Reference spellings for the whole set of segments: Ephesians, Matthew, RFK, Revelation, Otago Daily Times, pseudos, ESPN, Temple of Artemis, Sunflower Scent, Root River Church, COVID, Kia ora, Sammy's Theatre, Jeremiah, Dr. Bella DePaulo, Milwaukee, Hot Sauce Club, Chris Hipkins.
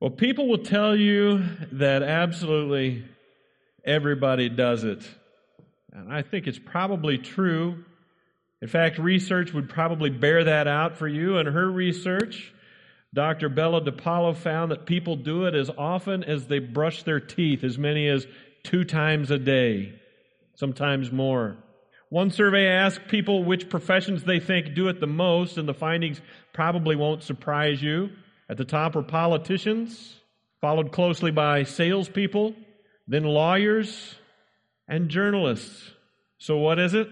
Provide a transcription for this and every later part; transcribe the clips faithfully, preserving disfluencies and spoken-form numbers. Well, people will tell you that absolutely everybody does it. And I think it's probably true. In fact, research would probably bear that out for you. In her research, Doctor Bella DePaulo found that people do it as often as they brush their teeth, as many as two times a day, sometimes more. One survey asked people which professions they think do it the most, and the findings probably won't surprise you. At the top were politicians, followed closely by salespeople, then lawyers, and journalists. So what is it?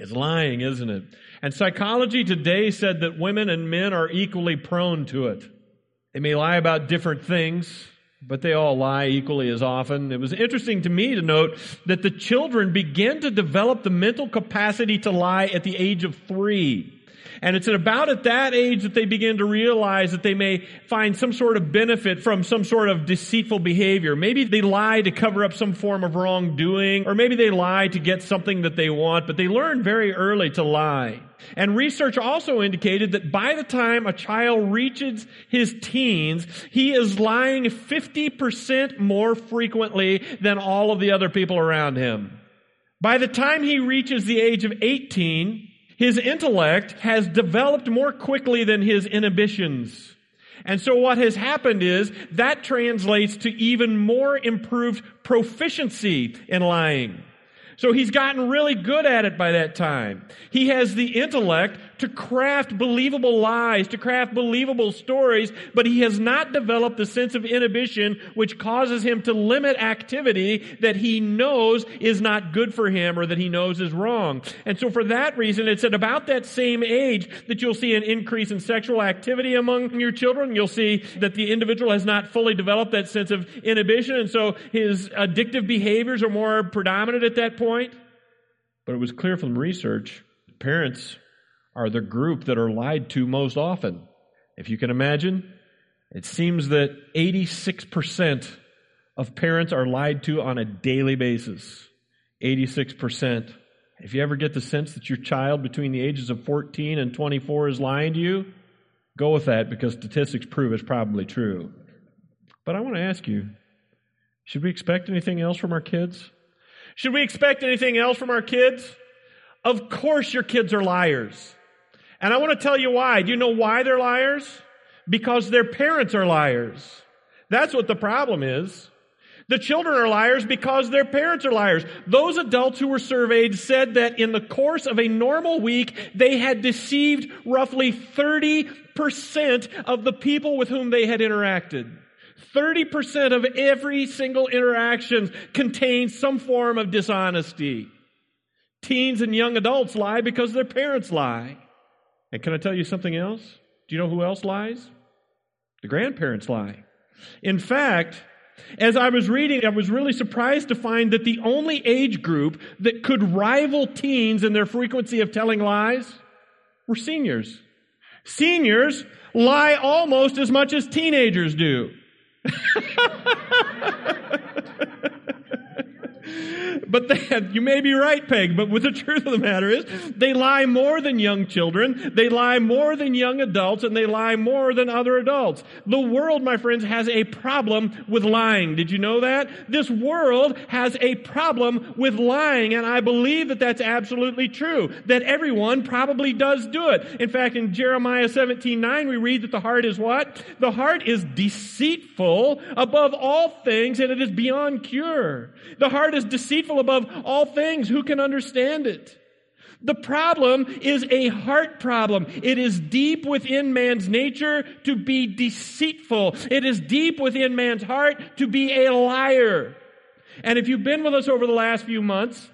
It's lying, isn't it? And Psychology Today said that women and men are equally prone to it. They may lie about different things, but they all lie equally as often. It was interesting to me to note that the children begin to develop the mental capacity to lie at the age of three. And it's at about at that age that they begin to realize that they may find some sort of benefit from some sort of deceitful behavior. Maybe they lie to cover up some form of wrongdoing, or maybe they lie to get something that they want, but they learn very early to lie. And research also indicated that by the time a child reaches his teens, he is lying fifty percent more frequently than all of the other people around him. By the time he reaches the age of eighteen, his intellect has developed more quickly than his inhibitions. And so what has happened is that translates to even more improved proficiency in lying. So he's gotten really good at it by that time. He has the intellect to craft believable lies, to craft believable stories, but he has not developed the sense of inhibition which causes him to limit activity that he knows is not good for him or that he knows is wrong. And so for that reason, it's at about that same age that you'll see an increase in sexual activity among your children. You'll see that the individual has not fully developed that sense of inhibition, and so his addictive behaviors are more predominant at that point. Point. But it was clear from research that parents are the group that are lied to most often. If you can imagine, it seems that eighty-six percent of parents are lied to on a daily basis. eighty-six percent. If you ever get the sense that your child between the ages of fourteen and twenty-four is lying to you, go with that, because statistics prove it's probably true. But I want to ask you, should we expect anything else from our kids? Should we expect anything else from our kids? Of course your kids are liars. And I want to tell you why. Do you know why they're liars? Because their parents are liars. That's what the problem is. The children are liars because their parents are liars. Those adults who were surveyed said that in the course of a normal week, they had deceived roughly thirty percent of the people with whom they had interacted. thirty percent of every single interaction contains some form of dishonesty. Teens and young adults lie because their parents lie. And can I tell you something else? Do you know who else lies? The grandparents lie. In fact, as I was reading, I was really surprised to find that the only age group that could rival teens in their frequency of telling lies were seniors. Seniors lie almost as much as teenagers do. But they, you may be right, Peg, but with the truth of the matter is they lie more than young children, they lie more than young adults, and they lie more than other adults. The world, my friends, has a problem with lying. Did you know that? This world has a problem with lying, and I believe that that's absolutely true, that everyone probably does do it. In fact, in Jeremiah seventeen nine, we read that the heart is what? The heart is deceitful above all things, and it is beyond cure. The heart is deceitful above all things. Who can understand it? The problem is a heart problem. It is deep within man's nature to be deceitful. It is deep within man's heart to be a liar. And if you've been with us over the last few months,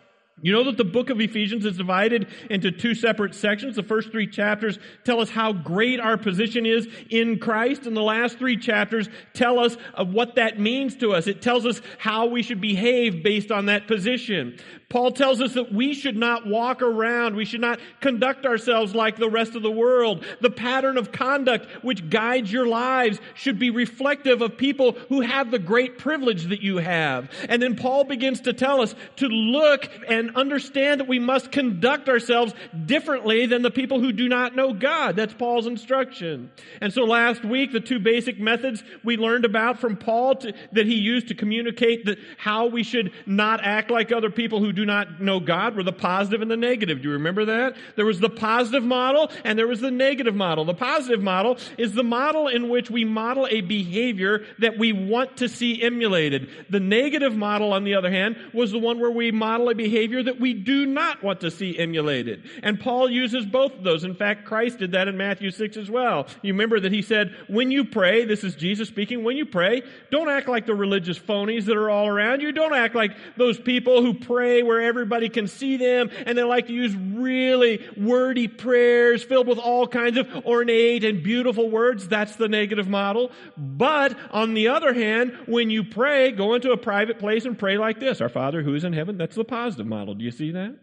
you know that the book of Ephesians is divided into two separate sections. The first three chapters tell us how great our position is in Christ, and the last three chapters tell us of what that means to us. It tells us how we should behave based on that position. Paul tells us that we should not walk around, we should not conduct ourselves like the rest of the world. The pattern of conduct which guides your lives should be reflective of people who have the great privilege that you have. And then Paul begins to tell us to look and understand that we must conduct ourselves differently than the people who do not know God. That's Paul's instruction. And so last week, the two basic methods we learned about from Paul to, that he used to communicate the, how we should not act like other people who do not know God were the positive and the negative. Do you remember that? There was the positive model and there was the negative model. The positive model is the model in which we model a behavior that we want to see emulated. The negative model, on the other hand, was the one where we model a behavior that we do not want to see emulated. And Paul uses both of those. In fact, Christ did that in Matthew six as well. You remember that he said, when you pray, this is Jesus speaking, when you pray, don't act like the religious phonies that are all around you. Don't act like those people who pray where everybody can see them and they like to use really wordy prayers filled with all kinds of ornate and beautiful words. That's the negative model. But on the other hand, when you pray, go into a private place and pray like this, our Father who is in heaven. That's the positive model. Do you see that?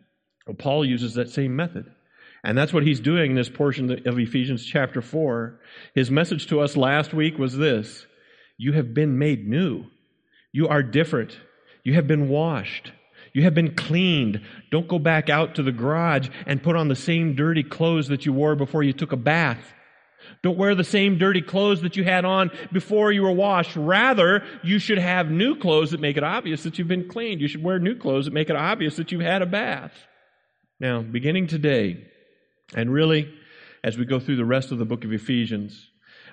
Well, Paul uses that same method. And that's what he's doing in this portion of Ephesians chapter four. His message to us last week was this: you have been made new. You are different. You have been washed. You have been cleaned. Don't go back out to the garage and put on the same dirty clothes that you wore before you took a bath. Don't wear the same dirty clothes that you had on before you were washed. Rather, you should have new clothes that make it obvious that you've been cleaned. You should wear new clothes that make it obvious that you've had a bath. Now, beginning today, and really, as we go through the rest of the book of Ephesians,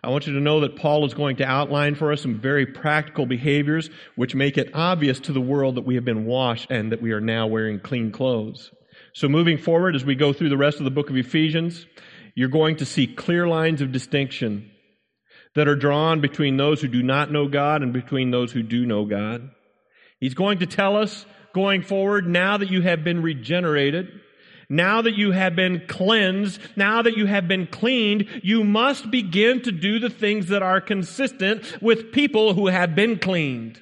I want you to know that Paul is going to outline for us some very practical behaviors which make it obvious to the world that we have been washed and that we are now wearing clean clothes. So moving forward, as we go through the rest of the book of Ephesians, you're going to see clear lines of distinction that are drawn between those who do not know God and between those who do know God. He's going to tell us, going forward, now that you have been regenerated, now that you have been cleansed, now that you have been cleaned, you must begin to do the things that are consistent with people who have been cleaned.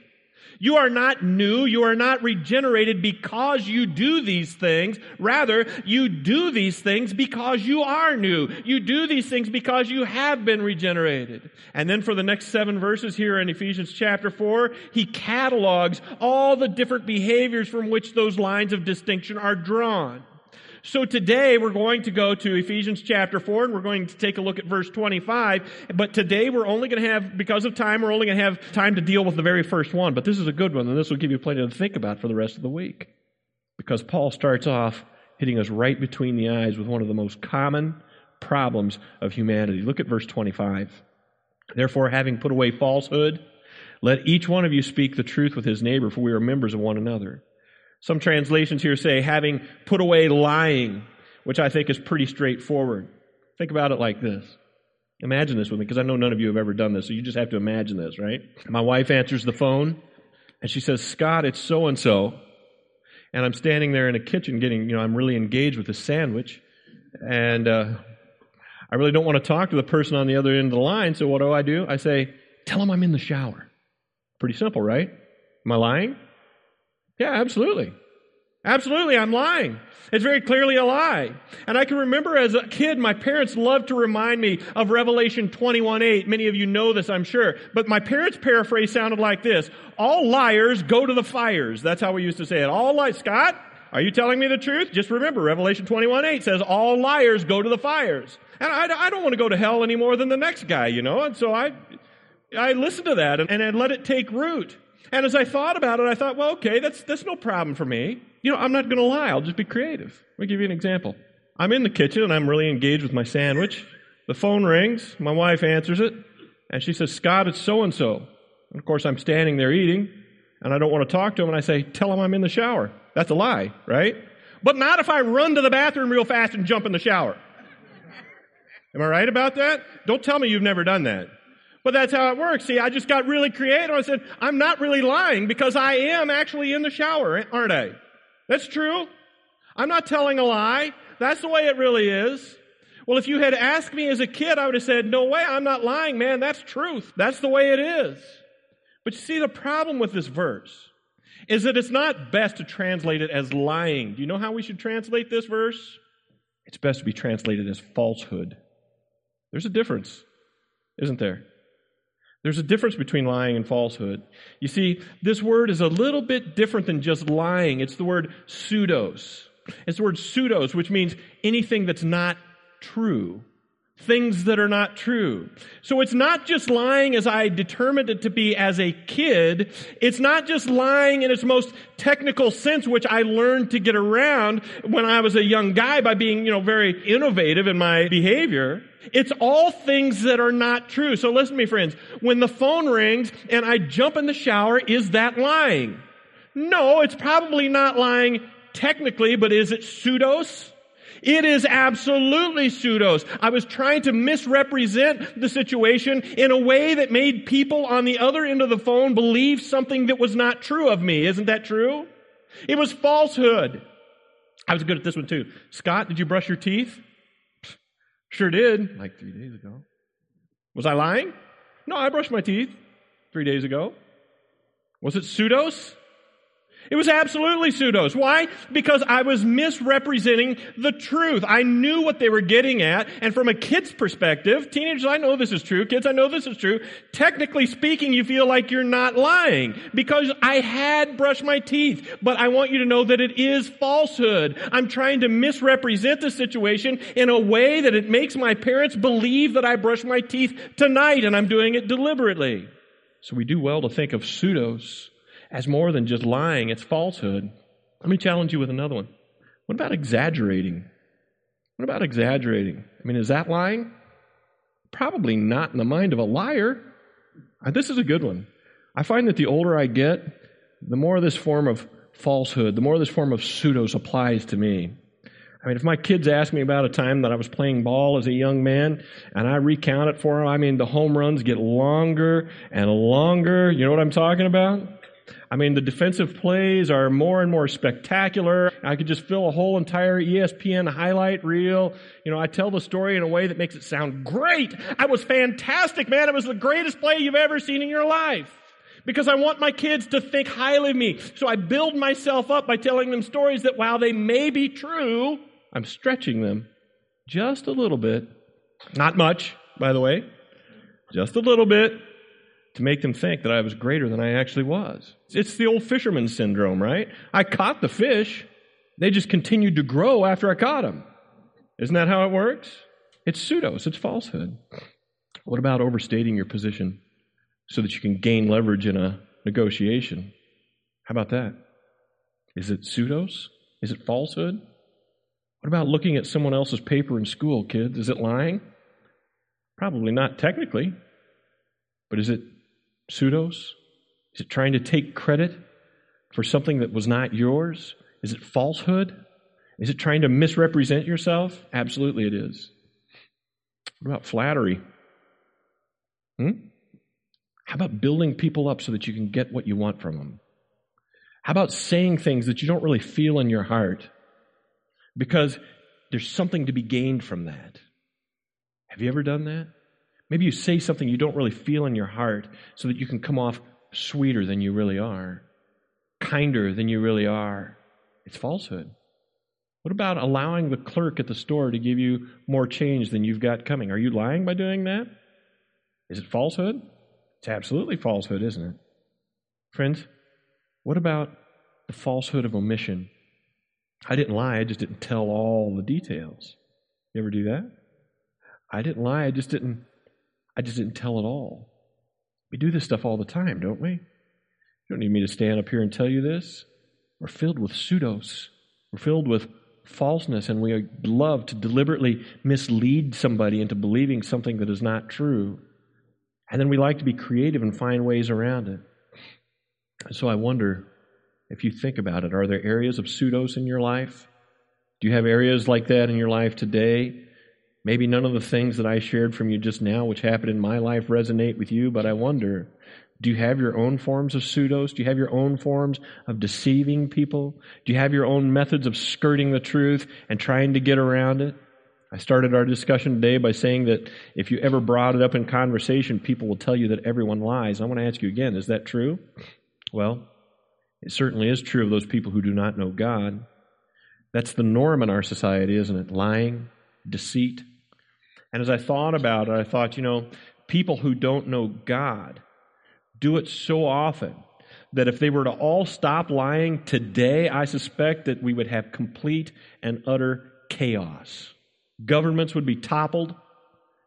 You are not new, you are not regenerated because you do these things. Rather, you do these things because you are new. You do these things because you have been regenerated. And then for the next seven verses here in Ephesians chapter four, he catalogs all the different behaviors from which those lines of distinction are drawn. So today we're going to go to Ephesians chapter four and we're going to take a look at verse twenty-five. But today we're only going to have, because of time, we're only going to have time to deal with the very first one. But this is a good one and this will give you plenty to think about for the rest of the week. Because Paul starts off hitting us right between the eyes with one of the most common problems of humanity. Look at verse twenty-five. Therefore, having put away falsehood, let each one of you speak the truth with his neighbor, for we are members of one another. Some translations here say, having put away lying, which I think is pretty straightforward. Think about it like this. Imagine this with me, because I know none of you have ever done this, so you just have to imagine this, right? My wife answers the phone, and she says, Scott, it's so-and-so. And I'm standing there in the kitchen getting, you know, I'm really engaged with a sandwich, and uh, I really don't want to talk to the person on the other end of the line, so what do I do? I say, tell him I'm in the shower. Pretty simple, right? Am I lying? Yeah, absolutely. Absolutely, I'm lying. It's very clearly a lie. And I can remember as a kid, my parents loved to remind me of Revelation twenty-one eight. Many of you know this, I'm sure. But my parents' paraphrase sounded like this: all liars go to the fires. That's how we used to say it. All liars, Scott, are you telling me the truth? Just remember, Revelation twenty-one eight says, all liars go to the fires. And I, I don't want to go to hell any more than the next guy, you know. And so I, I listened to that and, and I let it take root. And as I thought about it, I thought, well, okay, that's that's no problem for me. You know, I'm not going to lie. I'll just be creative. Let me give you an example. I'm in the kitchen, and I'm really engaged with my sandwich. The phone rings. My wife answers it, and she says, Scott, it's so-and-so. And, of course, I'm standing there eating, and I don't want to talk to him, and I say, tell him I'm in the shower. That's a lie, right? But not if I run to the bathroom real fast and jump in the shower. Am I right about that? Don't tell me you've never done that. But that's how it works. See, I just got really creative. I said, I'm not really lying because I am actually in the shower, aren't I? That's true. I'm not telling a lie. That's the way it really is. Well, if you had asked me as a kid, I would have said, no way, I'm not lying, man. That's truth. That's the way it is. But you see the problem with this verse is that it's not best to translate it as lying. Do you know how we should translate this verse? It's best to be translated as falsehood. There's a difference, isn't there? There's a difference between lying and falsehood. You see, this word is a little bit different than just lying. It's the word pseudos. It's the word pseudos, which means anything that's not true. Things that are not true. So it's not just lying as I determined it to be as a kid. It's not just lying in its most technical sense, which I learned to get around when I was a young guy by being, you know, very innovative in my behavior. It's all things that are not true. So listen to me, friends. When the phone rings and I jump in the shower, is that lying? No, it's probably not lying technically, but is it pseudos? It is absolutely pseudos. I was trying to misrepresent the situation in a way that made people on the other end of the phone believe something that was not true of me. Isn't that true? It was falsehood. I was good at this one too. Scott, did you brush your teeth? Sure did. Like three days ago. Was I lying? No, I brushed my teeth three days ago. Was it pseudos? It was absolutely pseudos. Why? Because I was misrepresenting the truth. I knew what they were getting at. And from a kid's perspective, teenagers, I know this is true. Kids, I know this is true. Technically speaking, you feel like you're not lying because I had brushed my teeth. But I want you to know that it is falsehood. I'm trying to misrepresent the situation in a way that it makes my parents believe that I brushed my teeth tonight, and I'm doing it deliberately. So we do well to think of pseudos as more than just lying. It's falsehood. Let me challenge you with another one. What about exaggerating? What about exaggerating? I mean, is that lying? Probably not in the mind of a liar. This is a good one. I find that the older I get, the more this form of falsehood, the more this form of pseudos applies to me. I mean, if my kids ask me about a time that I was playing ball as a young man and I recount it for them, I mean, the home runs get longer and longer. You know what I'm talking about? I mean, the defensive plays are more and more spectacular. I could just fill a whole entire E S P N highlight reel. You know, I tell the story in a way that makes it sound great. I was fantastic, man. It was the greatest play you've ever seen in your life. Because I want my kids to think highly of me. So I build myself up by telling them stories that, while they may be true, I'm stretching them just a little bit. Not much, by the way. Just a little bit. To make them think that I was greater than I actually was. It's the old fisherman syndrome, right? I caught the fish. They just continued to grow after I caught them. Isn't that how it works? It's pseudos. It's falsehood. What about overstating your position so that you can gain leverage in a negotiation? How about that? Is it pseudos? Is it falsehood? What about looking at someone else's paper in school, kids? Is it lying? Probably not technically. But is it pseudos? Is it trying to take credit for something that was not yours? Is it falsehood? Is it trying to misrepresent yourself? Absolutely it is. What about flattery? Hmm? How about building people up so that you can get what you want from them? How about saying things that you don't really feel in your heart? Because there's something to be gained from that. Have you ever done that? Maybe you say something you don't really feel in your heart so that you can come off sweeter than you really are, kinder than you really are. It's falsehood. What about allowing the clerk at the store to give you more change than you've got coming? Are you lying by doing that? Is it falsehood? It's absolutely falsehood, isn't it? Friends, what about the falsehood of omission? I didn't lie, I just didn't tell all the details. You ever do that? I didn't lie, I just didn't I just didn't tell it all. We do this stuff all the time, don't we? You don't need me to stand up here and tell you this. We're filled with pseudos. We're filled with falseness, and we love to deliberately mislead somebody into believing something that is not true. And then we like to be creative and find ways around it. And so I wonder, if you think about it, are there areas of pseudos in your life? Do you have areas like that in your life today? Maybe none of the things that I shared from you just now, which happened in my life, resonate with you, but I wonder, do you have your own forms of pseudos? Do you have your own forms of deceiving people? Do you have your own methods of skirting the truth and trying to get around it? I started our discussion today by saying that if you ever brought it up in conversation, people will tell you that everyone lies. I want to ask you again, is that true? Well, It certainly is true of those people who do not know God. That's the norm in our society, isn't it? Lying, deceit. And as I thought about it, I thought, you know, people who don't know God do it so often that if they were to all stop lying today, I suspect that we would have complete and utter chaos. Governments would be toppled.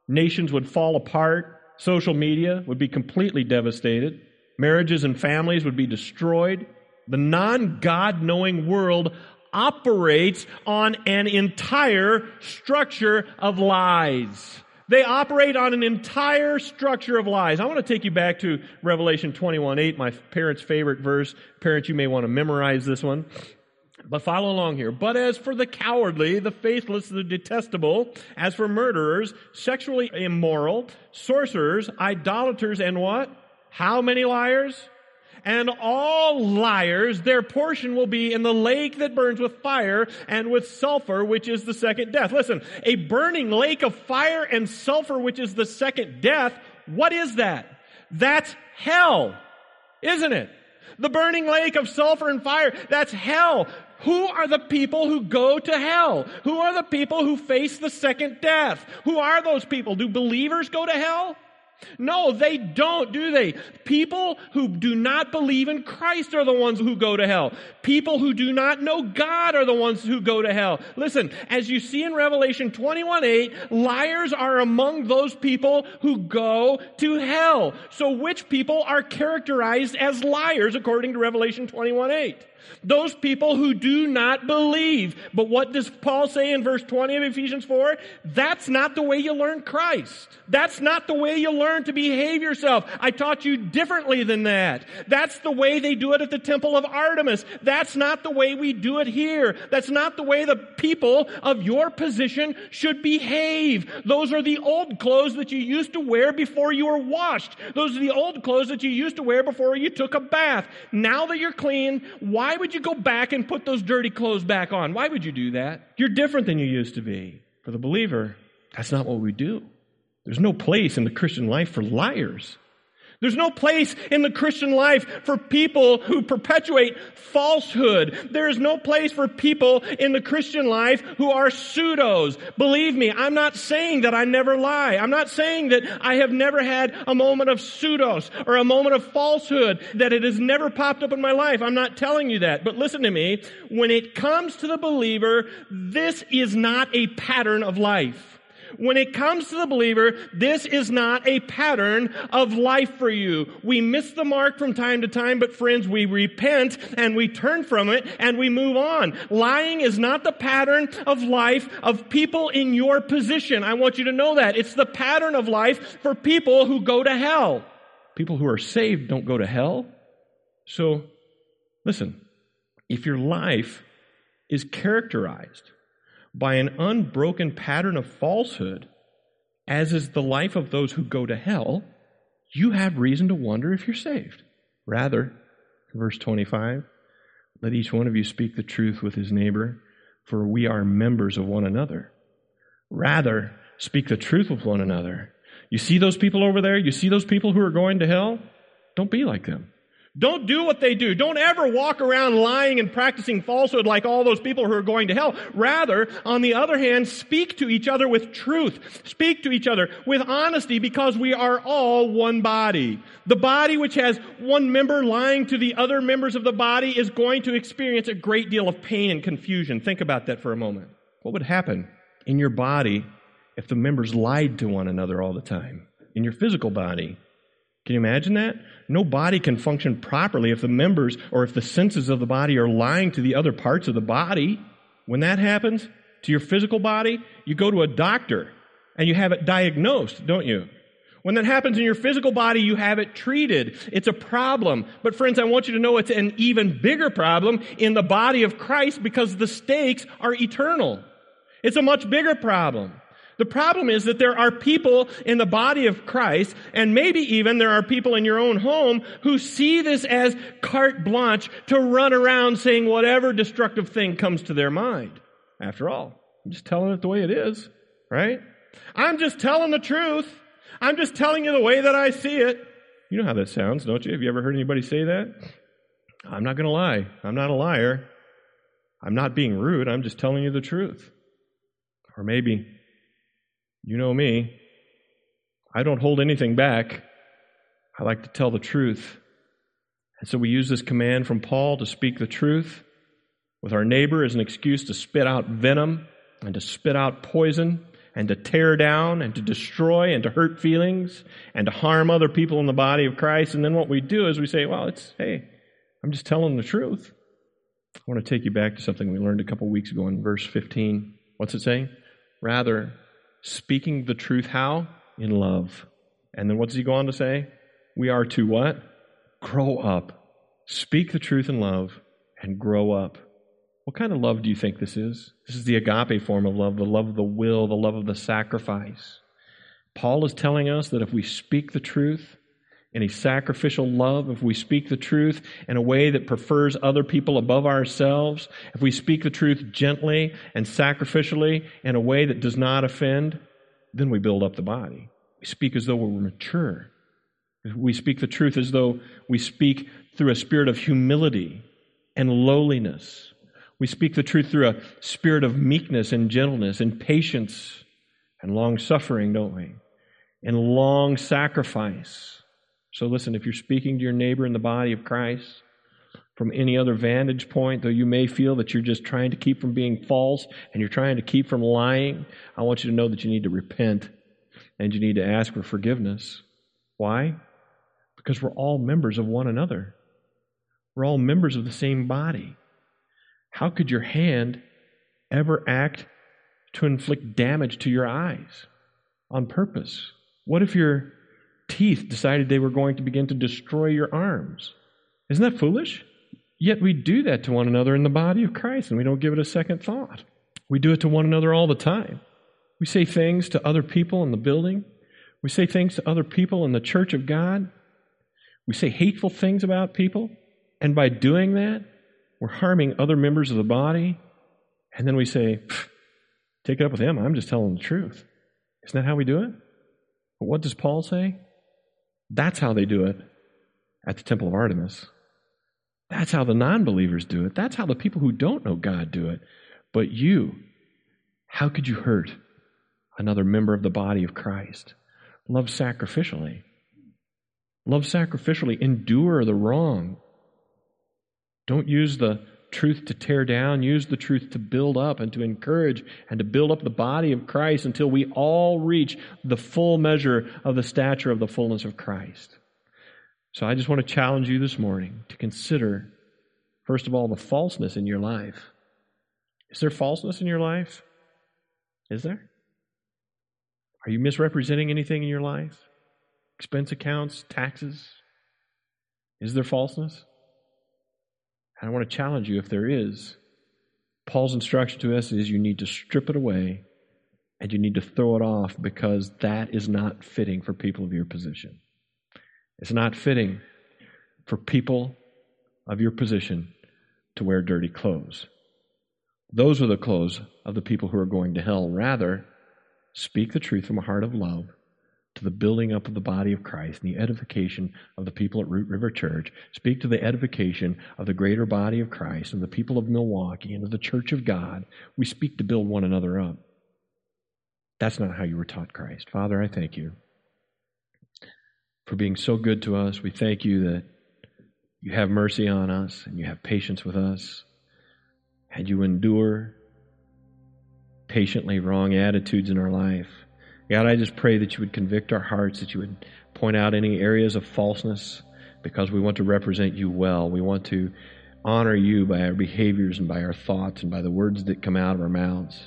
Nations would fall apart. Social media would be completely devastated. Marriages and families would be destroyed. The non-God-knowing world operates on an entire structure of lies. They operate on an entire structure of lies. I want to take you back to Revelation twenty-one eight, my parents' favorite verse. Parents, you may want to memorize this one. But follow along here. But as for the cowardly, the faithless, the detestable, as for murderers, sexually immoral, sorcerers, idolaters, and what? How many liars? And all liars, their portion will be in the lake that burns with fire and with sulfur, which is the second death. Listen, a burning lake of fire and sulfur, which is the second death, what is that? That's hell, isn't it? The burning lake of sulfur and fire, that's hell. Who are the people who go to hell? Who are the people who face the second death? Who are those people? Do believers go to hell? No, they don't, do they? People who do not believe in Christ are the ones who go to hell. People who do not know God are the ones who go to hell. Listen, as you see in Revelation twenty-one eight, liars are among those people who go to hell. So which people are characterized as liars according to Revelation twenty-one eight? Those people who do not believe. But what does Paul say in verse twenty of Ephesians four? That's not the way you learn Christ. That's not the way you learn to behave yourself. I taught you differently than that. That's the way they do it at the Temple of Artemis. That's not the way we do it here. That's not the way the people of your position should behave. Those are the old clothes that you used to wear before you were washed. Those are the old clothes that you used to wear before you took a bath. Now that you're clean, why Why would you go back and put those dirty clothes back on? Why would you do that? You're different than you used to be. For the believer, that's not what we do. There's no place in the Christian life for liars. There's no place in the Christian life for people who perpetuate falsehood. There is no place for people in the Christian life who are pseudos. Believe me, I'm not saying that I never lie. I'm not saying that I have never had a moment of pseudos or a moment of falsehood, that it has never popped up in my life. I'm not telling you that. But listen to me, when it comes to the believer, this is not a pattern of life. When it comes to the believer, this is not a pattern of life for you. We miss the mark from time to time, but friends, we repent and we turn from it and we move on. Lying is not the pattern of life of people in your position. I want you to know that. It's the pattern of life for people who go to hell. People who are saved don't go to hell. So, listen, if your life is characterized by an unbroken pattern of falsehood, as is the life of those who go to hell, you have reason to wonder if you're saved. Rather, verse twenty-five, let each one of you speak the truth with his neighbor, for we are members of one another. Rather, speak the truth with one another. You see those people over there? You see those people who are going to hell? Don't be like them. Don't do what they do. Don't ever walk around lying and practicing falsehood like all those people who are going to hell. Rather, on the other hand, speak to each other with truth. Speak to each other with honesty, because we are all one body. The body which has one member lying to the other members of the body is going to experience a great deal of pain and confusion. Think about that for a moment. What would happen in your body if the members lied to one another all the time? In your physical body? Can you imagine that? No body can function properly if the members or if the senses of the body are lying to the other parts of the body. When that happens to your physical body, you go to a doctor and you have it diagnosed, don't you? When that happens in your physical body, you have it treated. It's a problem. But friends, I want you to know it's an even bigger problem in the body of Christ, because the stakes are eternal. It's a much bigger problem. The problem is that there are people in the body of Christ, and maybe even there are people in your own home, who see this as carte blanche to run around saying whatever destructive thing comes to their mind. After all, I'm just telling it the way it is, right? I'm just telling the truth. I'm just telling you the way that I see it. You know how that sounds, don't you? Have you ever heard anybody say that? I'm not going to lie. I'm not a liar. I'm not being rude. I'm just telling you the truth. Or maybe, you know me, I don't hold anything back. I like to tell the truth. And so we use this command from Paul to speak the truth with our neighbor as an excuse to spit out venom and to spit out poison and to tear down and to destroy and to hurt feelings and to harm other people in the body of Christ. And then what we do is we say, well, it's, hey, I'm just telling the truth. I want to take you back to something we learned a couple weeks ago in verse fifteen. What's it saying? Rather, speaking the truth how? In love. And then what does he go on to say? We are to what? Grow up. Speak the truth in love and grow up. What kind of love do you think this is? This is the agape form of love, the love of the will, the love of the sacrifice. Paul is telling us that if we speak the truth in a sacrificial love, if we speak the truth in a way that prefers other people above ourselves, if we speak the truth gently and sacrificially in a way that does not offend, then we build up the body. We speak as though we were mature. We speak the truth as though we speak through a spirit of humility and lowliness. We speak the truth through a spirit of meekness and gentleness and patience and long-suffering, don't we? And long sacrifice. So listen, if you're speaking to your neighbor in the body of Christ from any other vantage point, though you may feel that you're just trying to keep from being false and you're trying to keep from lying, I want you to know that you need to repent and you need to ask for forgiveness. Why? Because we're all members of one another. We're all members of the same body. How could your hand ever act to inflict damage to your eyes on purpose? What if your teeth decided they were going to begin to destroy your arms? Isn't that foolish? Yet we do that to one another in the body of Christ, and we don't give it a second thought. We do it to one another all the time. We say things to other people in the building. We say things to other people in the church of God. We say hateful things about people. And by doing that, we're harming other members of the body, and then we say, take it up with him. I'm just telling the truth. Isn't that how we do it? But what does Paul say? That's how they do it at the Temple of Artemis. That's how the non-believers do it. That's how the people who don't know God do it. But you, how could you hurt another member of the body of Christ? Love sacrificially. Love sacrificially. Endure the wrong. Don't use the truth to tear down. Use the truth to build up and to encourage and to build up the body of Christ until we all reach the full measure of the stature of the fullness of Christ. So I just want to challenge you this morning to consider, first of all, the falseness in your life. Is there falseness in your life? Is there? Are you misrepresenting anything in your life? Expense accounts, taxes? Is there falseness? And I want to challenge you if there is. Paul's instruction to us is you need to strip it away and you need to throw it off because that is not fitting for people of your position. It's not fitting for people of your position to wear dirty clothes. Those are the clothes of the people who are going to hell. Rather, speak the truth from a heart of love to the building up of the body of Christ and the edification of the people at Root River Church. Speak to the edification of the greater body of Christ and the people of Milwaukee and of the church of God. We speak to build one another up. That's not how you were taught Christ. Father, I thank you for being so good to us. We thank you that you have mercy on us and you have patience with us and you endure patiently wrong attitudes in our life. God, I just pray that you would convict our hearts, that you would point out any areas of falseness because we want to represent you well. We want to honor you by our behaviors and by our thoughts and by the words that come out of our mouths.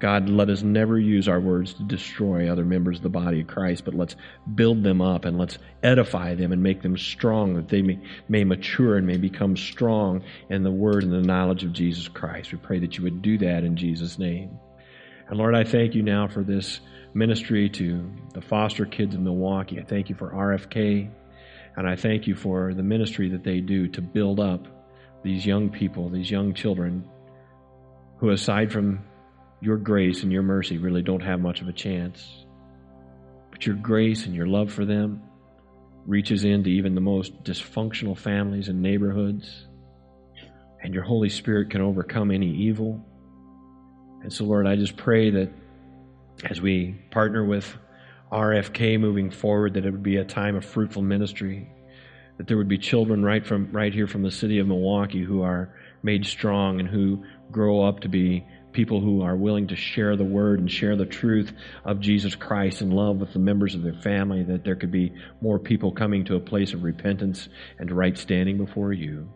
God, let us never use our words to destroy other members of the body of Christ, but let's build them up and let's edify them and make them strong that they may, may mature and may become strong in the word and the knowledge of Jesus Christ. We pray that you would do that in Jesus' name. And Lord, I thank you now for this ministry to the foster kids in Milwaukee. I thank you for R F K, and I thank you for the ministry that they do to build up these young people, these young children, who aside from your grace and your mercy really don't have much of a chance. But your grace and your love for them reaches into even the most dysfunctional families and neighborhoods. and your Holy Spirit can overcome any evil. And so, Lord, I just pray that as we partner with R F K moving forward, that it would be a time of fruitful ministry, that there would be children right from right here from the city of Milwaukee who are made strong and who grow up to be people who are willing to share the word and share the truth of Jesus Christ in love with the members of their family, that there could be more people coming to a place of repentance and right standing before you.